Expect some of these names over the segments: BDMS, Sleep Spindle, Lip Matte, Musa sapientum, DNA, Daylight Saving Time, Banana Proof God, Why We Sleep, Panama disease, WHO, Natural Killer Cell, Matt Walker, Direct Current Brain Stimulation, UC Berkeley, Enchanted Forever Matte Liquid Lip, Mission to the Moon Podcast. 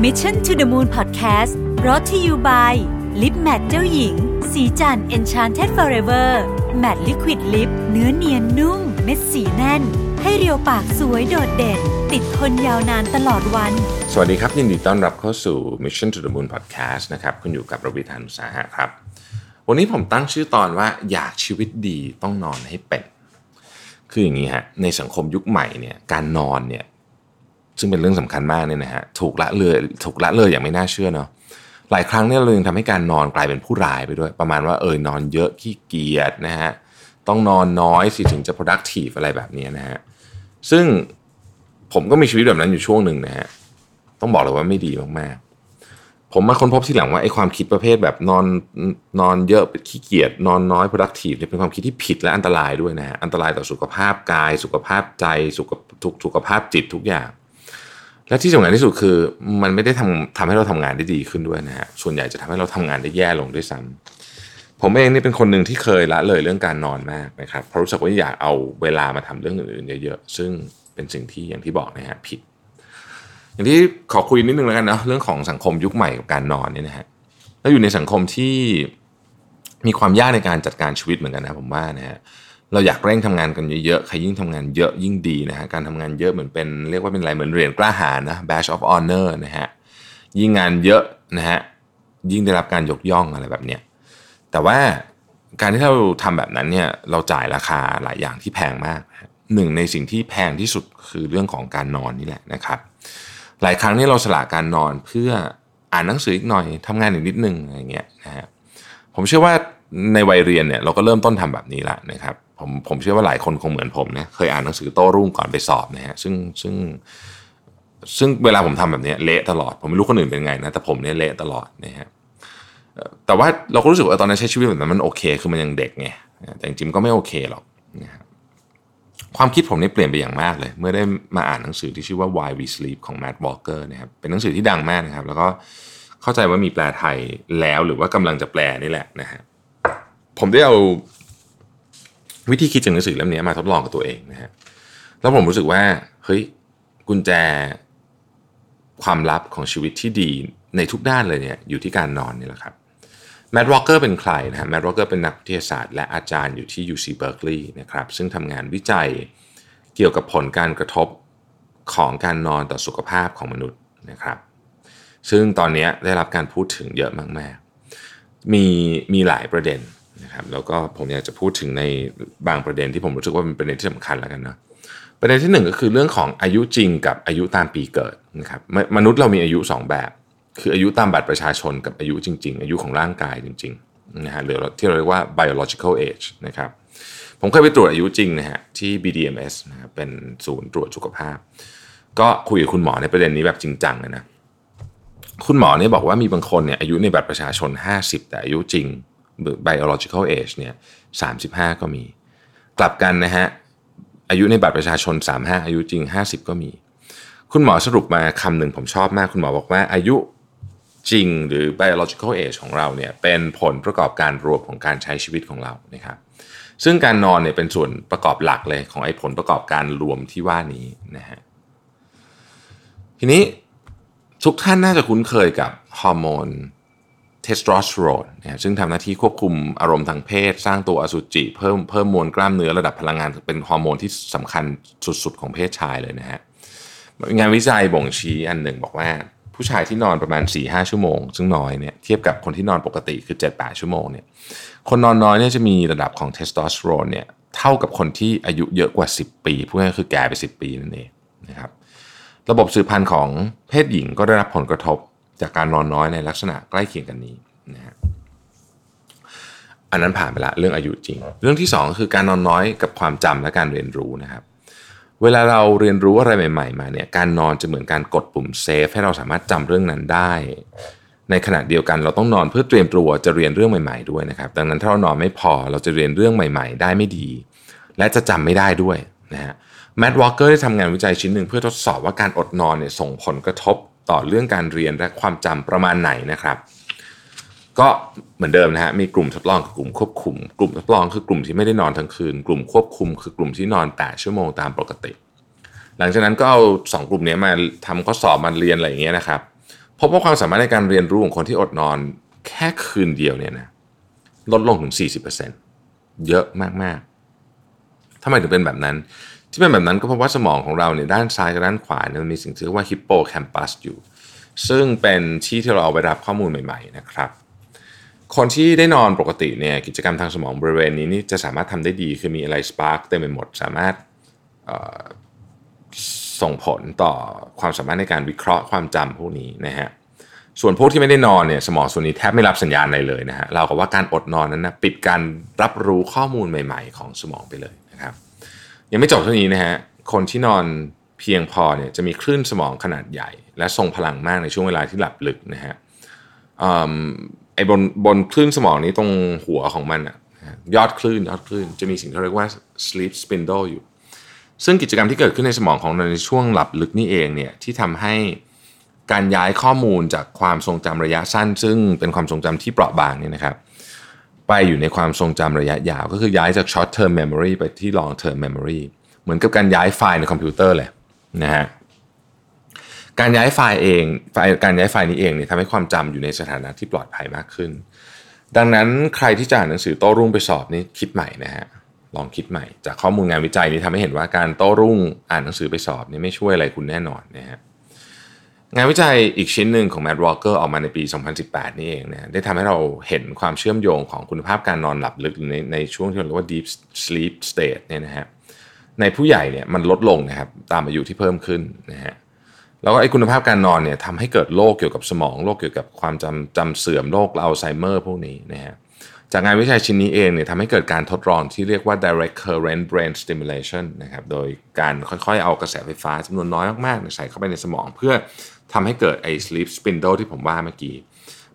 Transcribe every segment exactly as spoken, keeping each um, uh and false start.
Mission to the Moon Podcast brought to you by Lip Matte เจ้าหญิงสีจันทร์ Enchanted Forever Matte Liquid Lip เนื้อเนียนนุ่มเม็ดสีแน่นให้เรียวปากสวยโดดเด่นติดทนยาวนานตลอดวันสวัสดีครับยินดีต้อนรับเข้าสู่ Mission to the Moon Podcast นะครับคุณอยู่กับระวีธานอุตสาหะครับวันนี้ผมตั้งชื่อตอนว่าอยากชีวิตดีต้องนอนให้เป็นคืออย่างนี้ฮะในสังคมยุคใหม่เนี่ยการนอนเนี่ยซึ่งเป็นเรื่องสำคัญมากเนี่ยนะฮะถูกละเลยถูกละเลยอย่างไม่น่าเชื่อเนาะหลายครั้งเนี่ยเรายังทำให้การนอนกลายเป็นผู้ร้ายไปด้วยประมาณว่าเออนอนเยอะขี้เกียจนะฮะต้องนอนน้อยสิถึงจะ productive อะไรแบบนี้นะฮะซึ่งผมก็มีชีวิตแบบนั้นอยู่ช่วงหนึ่งนะฮะต้องบอกเลยว่าไม่ดีมากๆผมมาค้นพบทีหลังว่าไอ้ความคิดประเภทแบบนอนนอนเยอะขี้เกียจนอนน้อย productive เนี่ยเป็นความคิดที่ผิดและอันตรายด้วยนะฮะอันตรายต่อสุขภาพกายสุขภาพใจสุขทุกสุขภาพจิตทุกอย่างและที่สำคัญที่สุดคือมันไม่ได้ทำทำให้เราทำงานได้ดีขึ้นด้วยนะฮะส่วนใหญ่จะทำให้เราทำงานได้แย่ลงด้วยซ้ำผมเองนี่เป็นคนหนึ่งที่เคยละเลยเรื่องการนอนมากนะครับเพราะรู้สึกว่าอยากเอาเวลามาทำเรื่องอื่นๆเยอะๆซึ่งเป็นสิ่งที่อย่างที่บอกนะฮะผิดอย่างที่ขอคุยนิดนึงแล้วกันเนาะเรื่องของสังคมยุคใหม่กับการนอนเนี่ยนะฮะเราอยู่ในสังคมที่มีความยากในการจัดการชีวิตเหมือนกันนะผมว่านะฮะเราอยากเร่งทำงานกันเยอะๆใครยิ่งทำงานเยอะยิ่งดีนะฮะการทำงานเยอะเหมือนเป็นเรียกว่าเป็นอะไรเหมือนเหรียญกล้าหาญนะ Badge of Honor นะฮะยิ่งงานเยอะนะฮะยิ่งได้รับการยกย่องอะไรแบบเนี้ยแต่ว่าการที่เราทำแบบนั้นเนี่ยเราจ่ายราคาหลายอย่างที่แพงมากหนึ่งในสิ่งที่แพงที่สุดคือเรื่องของการนอนนี่แหละนะครับหลายครั้งที่เราสละการนอนเพื่ออ่านหนังสืออีกหน่อยทำงานอีกนิดนึงอะไรเงี้ยนะฮะผมเชื่อว่าในวัยเรียนเนี่ยเราก็เริ่มต้นทำแบบนี้ละนะครับผมผมเชื่อว่าหลายคนคงเหมือนผมนะเคยอ่านหนังสือโต้รุ่งก่อนไปสอบนะฮะซึ่งซึ่งซึ่งเวลาผมทำแบบนี้เละตลอดผมไม่รู้คนอื่นเป็นไงนะแต่ผมเนี่ยเละตลอดนะฮะแต่ว่าเราก็รู้สึกว่าตอนนั้นใช้ชีวิตแบบนั้นมันโอเคคือมันยังเด็กไงแต่จริงๆก็ไม่โอเคหรอกนะฮะความคิดผมนี่เปลี่ยนไปอย่างมากเลยเมื่อได้มาอ่านหนังสือที่ชื่อว่า Why We Sleep ของ Matt Walker นะครับเป็นหนังสือที่ดังมากนะครับแล้วก็เข้าใจว่ามีแปลไทยแล้วหรือว่ากำลังจะแปลนี่แหละนะฮะผมได้เอาวิธีคิดจากหนังสือเล่มนี้มาทดลองกับตัวเองนะฮะแล้วผมรู้สึกว่าเฮ้ยกุญแจความลับของชีวิตที่ดีในทุกด้านเลยเนี่ยอยู่ที่การนอนนี่แหละครับแมทวอลเกอร์เป็นใครนะฮะแมทวอลเกอร์เป็นนักวิทยาศาสตร์และอาจารย์อยู่ที่ ยู ซี Berkeley นะครับซึ่งทำงานวิจัยเกี่ยวกับผลการกระทบของการนอนต่อสุขภาพของมนุษย์นะครับซึ่งตอนนี้ได้รับการพูดถึงเยอะมากๆมีมีหลายประเด็นนะครับแล้วก็ผมอยากจะพูดถึงในบางประเด็นที่ผมรู้สึกว่าเป็นประเด็นที่สำคัญแล้วกันนะประเด็นที่หนึ่งก็คือเรื่องของอายุจริงกับอายุตามปีเกิดนะครับมนุษย์เรามีอายุสองแบบคืออายุตามบัตรประชาชนกับอายุจริงๆอายุของร่างกายจริงๆนะฮะหรือที่เราเรียกว่า biological age นะครับผมเคยไปตรวจอายุจริงนะฮะที่ บี ดี เอ็ม เอส นะครับเป็นศูนย์ตรวจสุขภาพก็คุยกับคุณหมอในประเด็นนี้แบบจริงจังเลยนะคุณหมอเนี่ยบอกว่ามีบางคนเนี่ยอายุในบัตรประชาชนห้าสิบแต่อายุจริงbiological age เนี่ยสามสิบห้าก็มีกลับกันนะฮะอายุในบัตรประชาชนสามสิบห้าอายุจริงห้าสิบก็มีคุณหมอสรุปมาคำหนึ่งผมชอบมากคุณหมอบอกว่าอายุจริงหรือ biological age ของเราเนี่ยเป็นผลประกอบการรวมของการใช้ชีวิตของเรานะครับซึ่งการนอนเนี่ยเป็นส่วนประกอบหลักเลยของไอ้ผลประกอบการรวมที่ว่านี้นะฮะทีนี้ทุกท่านน่าจะคุ้นเคยกับฮอร์โมนtestosterone นะซึ่งทำหน้าที่ควบคุมอารมณ์ทางเพศสร้างตัวอสุจิเพิ่มเพิ่มมวลกล้ามเนื้อระดับพลังงานเป็นฮอร์โมนที่สำคัญสุดๆของเพศชายเลยนะฮะงานวิจัยบ่งชี้อันหนึ่งบอกว่าผู้ชายที่นอนประมาณ สี่ถึงห้า ชั่วโมงซึ่งน้อยเนี่ยเทียบกับคนที่นอนปกติคือ เจ็ดถึงแปด ชั่วโมงเนี่ยคนนอนน้อยเนี่ยจะมีระดับของ testosterone เนี่ยเท่ากับคนที่อายุเยอะกว่าสิบปีพูดง่ายๆคือแก่ไปสิบปีนั่นเองนะครับระบบสืบพันธุ์ของเพศหญิงก็ได้รับผลกระทบจากการนอนน้อยในลักษณะใกล้เคียงกันนี้นะฮะอันนั้นผ่านไปละเรื่องอายุจริงเรื่องที่สองคือการนอนน้อยกับความจำและการเรียนรู้นะครับเวลาเราเรียนรู้อะไรใหม่ๆมาเนี่ยการนอนจะเหมือนการกดปุ่มเซฟให้เราสามารถจำเรื่องนั้นได้ในขณะเดียวกันเราต้องนอนเพื่อเตรียมตัวจะเรียนเรื่องใหม่ๆด้วยนะครับดังนั้นถ้าเรานอนไม่พอเราจะเรียนเรื่องใหม่ๆได้ไม่ดีและจะจำไม่ได้ด้วยนะฮะแมตต์วอลเกอร์ได้ทำงานวิจัยชิ้นหนึ่งเพื่อทดสอบว่าการอดนอนเนี่ยส่งผลกระทบต่อเรื่องการเรียนและความจำประมาณไหนนะครับก็เหมือนเดิมนะฮะมีกลุ่มทดลองกับกลุ่มควบคุมกลุ่มทดลองคือกลุ่มที่ไม่ได้นอนทั้งคืนกลุ่มควบคุมคือกลุ่มที่นอนแปดชั่วโมงตามปกติหลังจากนั้นก็เอาสองกลุ่มนี้มาทำข้อสอบมาเรียนอะไรอย่างเงี้ยนะครับ พบว่าความสามารถในการเรียนรู้ของคนที่อดนอนแค่คืนเดียวเนี่ยนะลดลงถึง สี่สิบเปอร์เซ็นต์ เยอะมากๆทำไมถึงเป็นแบบนั้นที่เป็นแบบนั้นก็เพราะว่าสมองของเราเนี่ยด้านซ้ายกับด้านขวาเนี่ยมันมีสิ่งที่เรียกว่าฮิปโปแคมปัสอยู่ซึ่งเป็นที่ที่เราเอาไปรับข้อมูลใหม่ๆนะครับคนที่ได้นอนปกติเนี่ยกิจกรรมทางสมองบริเวณนี้นี่จะสามารถทำได้ดีคือมีอะไรสปาร์คเต็มไปหมดสามารถส่งผลต่อความสามารถในการวิเคราะห์ความจำพวกนี้นะฮะส่วนพวกที่ไม่ได้นอนเนี่ยสมองส่วนนี้แทบไม่รับสัญญาณอะไรเลยนะฮะเราก็ว่าการอดนอนนั้นนะปิดการรับรู้ข้อมูลใหม่ๆของสมองไปเลยนะครับยังไม่จบเท่านี้นะฮะคนที่นอนเพียงพอเนี่ยจะมีคลื่นสมองขนาดใหญ่และทรงพลังมากในช่วงเวลาที่หลับลึกนะฮะไอ้บนบนคลื่นสมองนี้ตรงหัวของมันอ่ะยอดคลื่นยอดคลื่นจะมีสิ่งที่เรียกว่า Sleep Spindle อยู่ซึ่งกิจกรรมที่เกิดขึ้นในสมองของเราในช่วงหลับลึกนี่เองเนี่ยที่ทำให้การย้ายข้อมูลจากความทรงจำระยะสั้นซึ่งเป็นความทรงจำที่เปราะบางเนี่ยนะครับไปอยู่ในความทรงจำระยะยาวก็คือย้ายจาก short term memory ไปที่ long term memory เหมือนกับการย้ายไฟล์ในคอมพิวเตอร์เลยนะฮะการย้ายไฟล์เองการย้ายไฟล์นี้เองเนี่ยทำให้ความจำอยู่ในสถานะที่ปลอดภัยมากขึ้นดังนั้นใครที่จะอ่านหนังสือโต้รุ่งไปสอบนี่คิดใหม่นะฮะลองคิดใหม่จากข้อมูลงานวิจัยนี้ทำให้เห็นว่าการโต้รุ่งอ่านหนังสือไปสอบนี่ไม่ช่วยอะไรคุณแน่นอนนะฮะงานวิจัยอีกชิ้นหนึ่งของ Matt Walker ออกมาในปี สองพันสิบแปด นี่เองนะได้ทำให้เราเห็นความเชื่อมโยงของคุณภาพการนอนหลับลึกในในช่วงที่เรียกว่า deep sleep state เนี่ยนะฮะในผู้ใหญ่เนี่ยมันลดลงนะครับตามอายุที่เพิ่มขึ้นนะฮะแล้วก็ไอ้คุณภาพการนอนเนี่ยทำให้เกิดโรคเกี่ยวกับสมองโรคเกี่ยวกับความจำจำเสื่อมโรคอัลไซเมอร์พวกนี้นะฮะจากงานวิจัยชิ้นนี้เองเนี่ยทำให้เกิดการทดลองที่เรียกว่า Direct Current Brain Stimulation นะครับโดยการค่อยๆเอากระแสไฟฟ้าจำนวนน้อยมากๆใส่เข้าไปในสมองเพื่อทำให้เกิดไอ้ Sleep Spindle ที่ผมว่าเมื่อกี้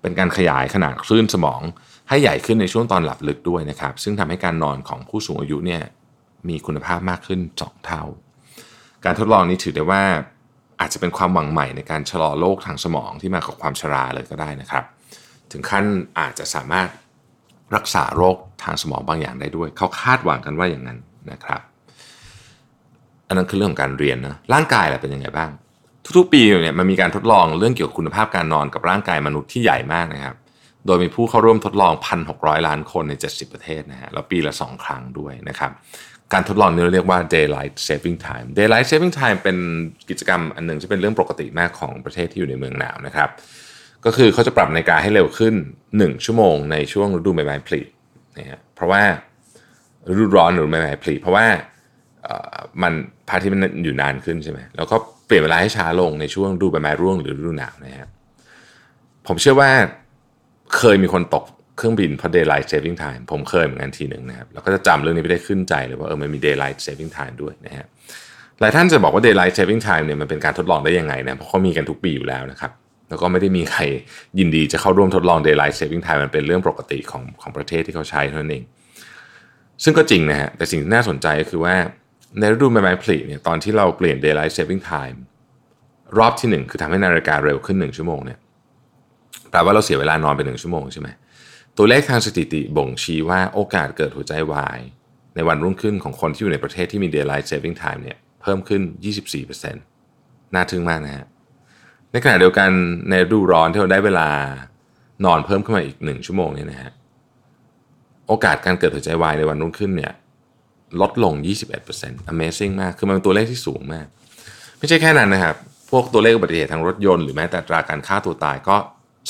เป็นการขยายขนาดคลื่นสมองให้ใหญ่ขึ้นในช่วงตอนหลับลึกด้วยนะครับซึ่งทำให้การนอนของผู้สูงอายุเนี่ยมีคุณภาพมากขึ้นสองเท่าการทดลองนี้ถือได้ว่าอาจจะเป็นความหวังใหม่ในการชะลอโรคทางสมองที่มากับความชราเลยก็ได้นะครับถึงขั้นอาจจะสามารถรักษาโรคทางสมองบางอย่างได้ด้วยเขาคาดหวังกันว่าอย่างนั้นนะครับอันนั้นคือเรื่องของการเรียนนะร่างกายล่ะเป็นยังไงบ้างทุกๆปีเนี่ยมันมีการทดลองเรื่องเกี่ยวกับคุณภาพการนอนกับร่างกายมนุษย์ที่ใหญ่มากนะครับโดยมีผู้เข้าร่วมทดลอง หนึ่งพันหกร้อย ล้านคนในเจ็ดสิบประเทศนะฮะแล้วปีละสองครั้งด้วยนะครับการทดลองนี้เรียกว่า Daylight Saving Time Daylight Saving Time เป็นกิจกรรมอันหนึ่งที่เป็นเรื่องปกติมากของประเทศที่อยู่ในเมืองหนาวนะครับก็คือเขาจะปรับนาฬิกาให้เร็วขึ้นหนึ่งชั่วโมงในช่วงฤดูใบไม้ผลินะฮะเพราะว่าฤดูร้อนหรือใบไม้ผลิเพราะว่ามันพระอาทิตย์มันอยู่นานขึ้นใช่ไหมแล้วก็เปลี่ยนเวลาให้ช้าลงในช่วงฤดูใบไม้ร่วงหรือฤดูหนาวนะฮะผมเชื่อว่าเคยมีคนตกเครื่องบินเพราะ Daylight Saving Time ผมเคยเหมือนกันทีหนึ่งนะครับแล้วก็จะจำเรื่องนี้ไปได้ขึ้นใจเลยว่าเออมันมี Daylight Saving Time ด้วยนะฮะหลายท่านจะบอกว่า Daylight Saving Time เนี่ยมันเป็นการทดลองได้ยังไงนะเพราะเขามีกันทุกปีอยู่แล้วนะครับแล้วก็ไม่ได้มีใครยินดีจะเข้าร่วมทดลอง Daylight Saving Time มันเป็นเรื่องปกติของของประเทศที่เขาใช้เท่านั้นเองซึ่งก็จริงนะฮะแต่สิ่งที่น่าสนใจก็คือว่าในฤดูใบไม้ผลิเนี่ยตอนที่เราเปลี่ยน Daylight Saving Time รอบที่หนึ่งคือทำให้นาฬิกาเร็วขึ้นหนึ่งชั่วโมงเนี่ยแปลว่าเราเสียเวลานอนไปหนึ่งชั่วโมงใช่มั้ยตัวเลขทางสถิติบ่งชี้ว่าโอกาสเกิดหัวใจวายในวันรุ่งขึ้นของคนที่อยู่ในประเทศที่มี Daylight Saving Time เนี่ยเพิ่มขึ้น ยี่สิบสี่เปอร์เซ็นต์ น่าทึ่งมากนะฮะในขณะเดียวกันในฤดูร้อนที่เราได้เวลานอนเพิ่มขึ้นมาอีกหนึ่งชั่วโมงเนี่ยนะฮะโอกาสการเกิดหัวใจวายในวันรุ่งขึ้นเนี่ยลดลง ยี่สิบเอ็ดเปอร์เซ็นต์ Amazing มากคือมันเป็นตัวเลขที่สูงมากไม่ใช่แค่นั้นนะครับพวกตัวเลขอุบัติเหตุทางรถยนต์หรือแม้แต่อัตราการฆ่าตัวตายก็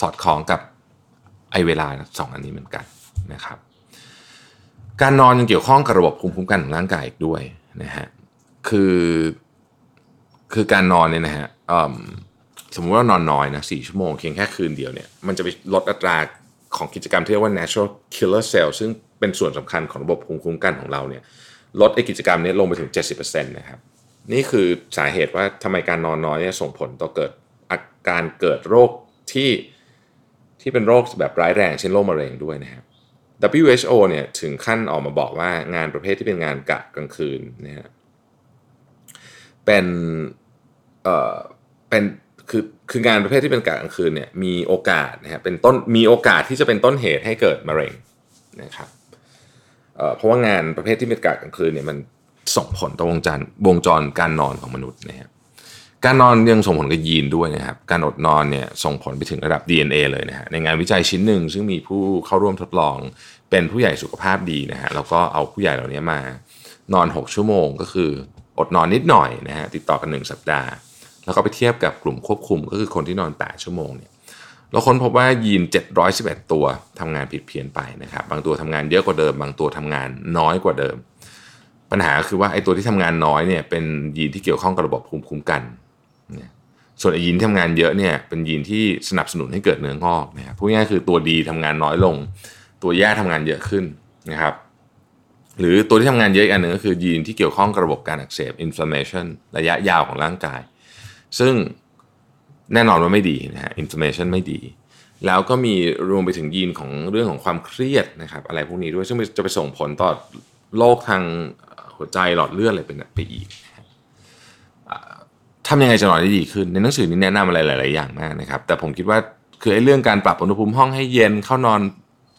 สอดคล้องกับไอ้เวลาสองอันนี้เหมือนกันนะครับการนอนยังเกี่ยวข้องกับระบบภูมิคุ้มกันของร่างกายอีกด้วยนะฮะคือคือการนอนเนี่ยนะฮะสมมติว่านอนน้อยนะสี่ชั่วโมงเพียงแค่คืนเดียวเนี่ยมันจะไปลดอัตราของกิจกรรมที่เรียกว่า Natural Killer Cell ซึ่งเป็นส่วนสำคัญของระบบภูมิคุ้มกันของเราเนี่ยลดไอ้กิจกรรมนี้ลงไปถึง เจ็ดสิบเปอร์เซ็นต์ นะครับนี่คือสาเหตุว่าทำไมการนอนน้อยเนี่ยส่งผลต่อเกิดอาการเกิดโรคที่ที่เป็นโรคแบบร้ายแรงเช่นโรคมะเร็งด้วยนะครับ ดับเบิลยู เอช โอ เนี่ยถึงขั้นออกมาบอกว่างานประเภทที่เป็นงานกะกลางคืนนะฮะเป็นเอ่อเป็นคือคืองานประเภทที่เป็นกะกลางคืนเนี่ยมีโอกาสนะฮะเป็นต้นมีโอกาสที่จะเป็นต้นเหตุให้เกิดมะเร็งนะครับเอ่อเพราะว่างานประเภทที่เป็นกะกลางคืนเนี่ยมันส่งผลต่อวงจรวงจรการนอนของมนุษย์นะฮะ การนอนยังส่งผลกับยีนด้วยนะครับการอดนอนเนี่ยส่งผลไปถึงระดับ ดี เอ็น เอ เลยนะฮะในงานวิจัยชิ้นหนึ่งซึ่งมีผู้เข้าร่วมทดลองเป็นผู้ใหญ่สุขภาพดีนะฮะแล้วก็เอาผู้ใหญ่เหล่านี้มานอนหกชั่วโมงก็คืออดนอนนิดหน่อยนะฮะติดต่อกันหนึ่งสัปดาห์แล้วก็ไปเทียบกับกลุ่มควบคุมก็คือคนที่นอนแปดชั่วโมงเนี่ยแล้วคนพบว่ายีนเจ็ดร้อยสิบเอ็ดตัวทำงานผิดเพี้ยนไปนะครับบางตัวทำงานเยอะกว่าเดิมบางตัวทำงานน้อยกว่าเดิมปัญหาคือว่าไอ้ตัวที่ทำงานน้อยเนี่ยเป็นยีนที่เกี่ยวข้องกับระบบภูมิคุ้มกันส่วนไอ้ยีนที่ทำงานเยอะเนี่ยเป็นยีนที่สนับสนุนให้เกิดเนื้องอกนะครับพูดง่ายๆคือตัวดีทำงานน้อยลงตัวแย่ทำงานเยอะขึ้นนะครับหรือตัวที่ทำงานเยอะอีกอันหนึ่งก็คือยีนที่เกี่ยวข้องกับระบบการอักเสบ inflammation ระยะยาวของร่างกายซึ่งแน่นอนว่าไม่ดีนะฮะ inflammation ไม่ดีแล้วก็มีรวมไปถึงยีนของเรื่องของความเครียดนะครับอะไรพวกนี้ด้วยซึ่งจะไปส่งผลต่อโรคทางหัวใจหลอดเลือดอะไรเป็นไปอีกทำยังไงจะนอนได้ดีขึ้นในหนังสือนี้แนะนำอะไรหลายๆอย่างมากนะครับแต่ผมคิดว่าคือไอ้เรื่องการปรับอุณหภูมิห้องให้เย็นเข้านอน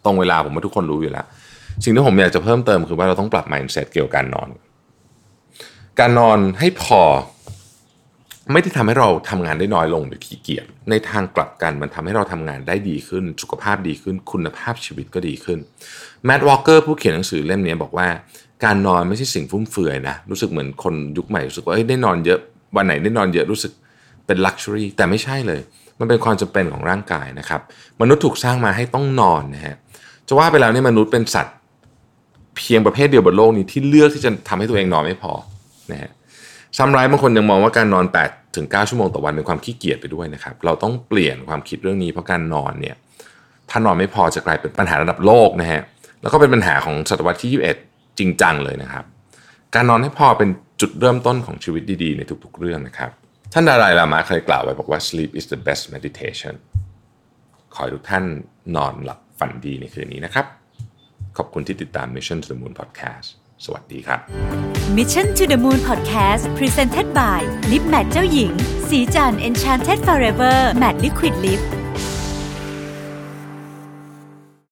ตรงเวลาผมว่าทุกคนรู้อยู่แล้วสิ่งที่ผมอยากจะเพิ่มเติมคือว่าเราต้องปรับ mindset เกี่ยวกับการนอนการนอนให้พอไม่ได้ทำให้เราทำงานได้น้อยลงหรือขี้เกียจในทางกลับกันมันทำให้เราทำงานได้ดีขึ้นสุขภาพดีขึ้นคุณภาพชีวิตก็ดีขึ้น Matt Walker ผู้เขียนหนังสือเล่มนี้บอกว่าการนอนไม่ใช่สิ่งฟุ่มเฟือยนะรู้สึกเหมือนคนยุคใหม่รู้สึกว่าได้นอนเยอะวันไหนได้นอนเยอะรู้สึกเป็น luxury แต่ไม่ใช่เลยมันเป็นความจำเป็นของร่างกายนะครับมนุษย์ถูกสร้างมาให้ต้องนอนนะฮะจะว่าไปแล้วเนี่ยมนุษย์เป็นสัตว์เพียงประเภทเดียวบนโลกนี้ที่เลือกที่จะทำให้ตัวเองนอนไม่พอนะฮะซ้ำร้ายบางคนยังมองว่าการนอนแปดถึงเก้าชั่วโมงต่อวันเป็นความขี้เกียจไปด้วยนะครับเราต้องเปลี่ยนความคิดเรื่องนี้เพราะการนอนเนี่ยถ้านอนไม่พอจะกลายเป็นปัญหาระดับโลกนะฮะแล้วก็เป็นปัญหาของศตวรรษที่ยี่สิบเอ็ดจริงจังเลยนะครับการนอนให้พอเป็นจุดเริ่มต้นของชีวิตดีๆในทุกๆเรื่องนะครับท่านดาลายลามะเคยกล่าวไว้บอกว่า sleep is the best meditation ขอให้ทุกท่านนอนหลับฝันดีในคืนนี้นะครับขอบคุณที่ติดตาม Mission to the Moon Podcast สวัสดีครับ Mission to the Moon Podcast presented by Lip Matte เจ้าหญิงสีจัน Enchanted Forever Matte Liquid Lip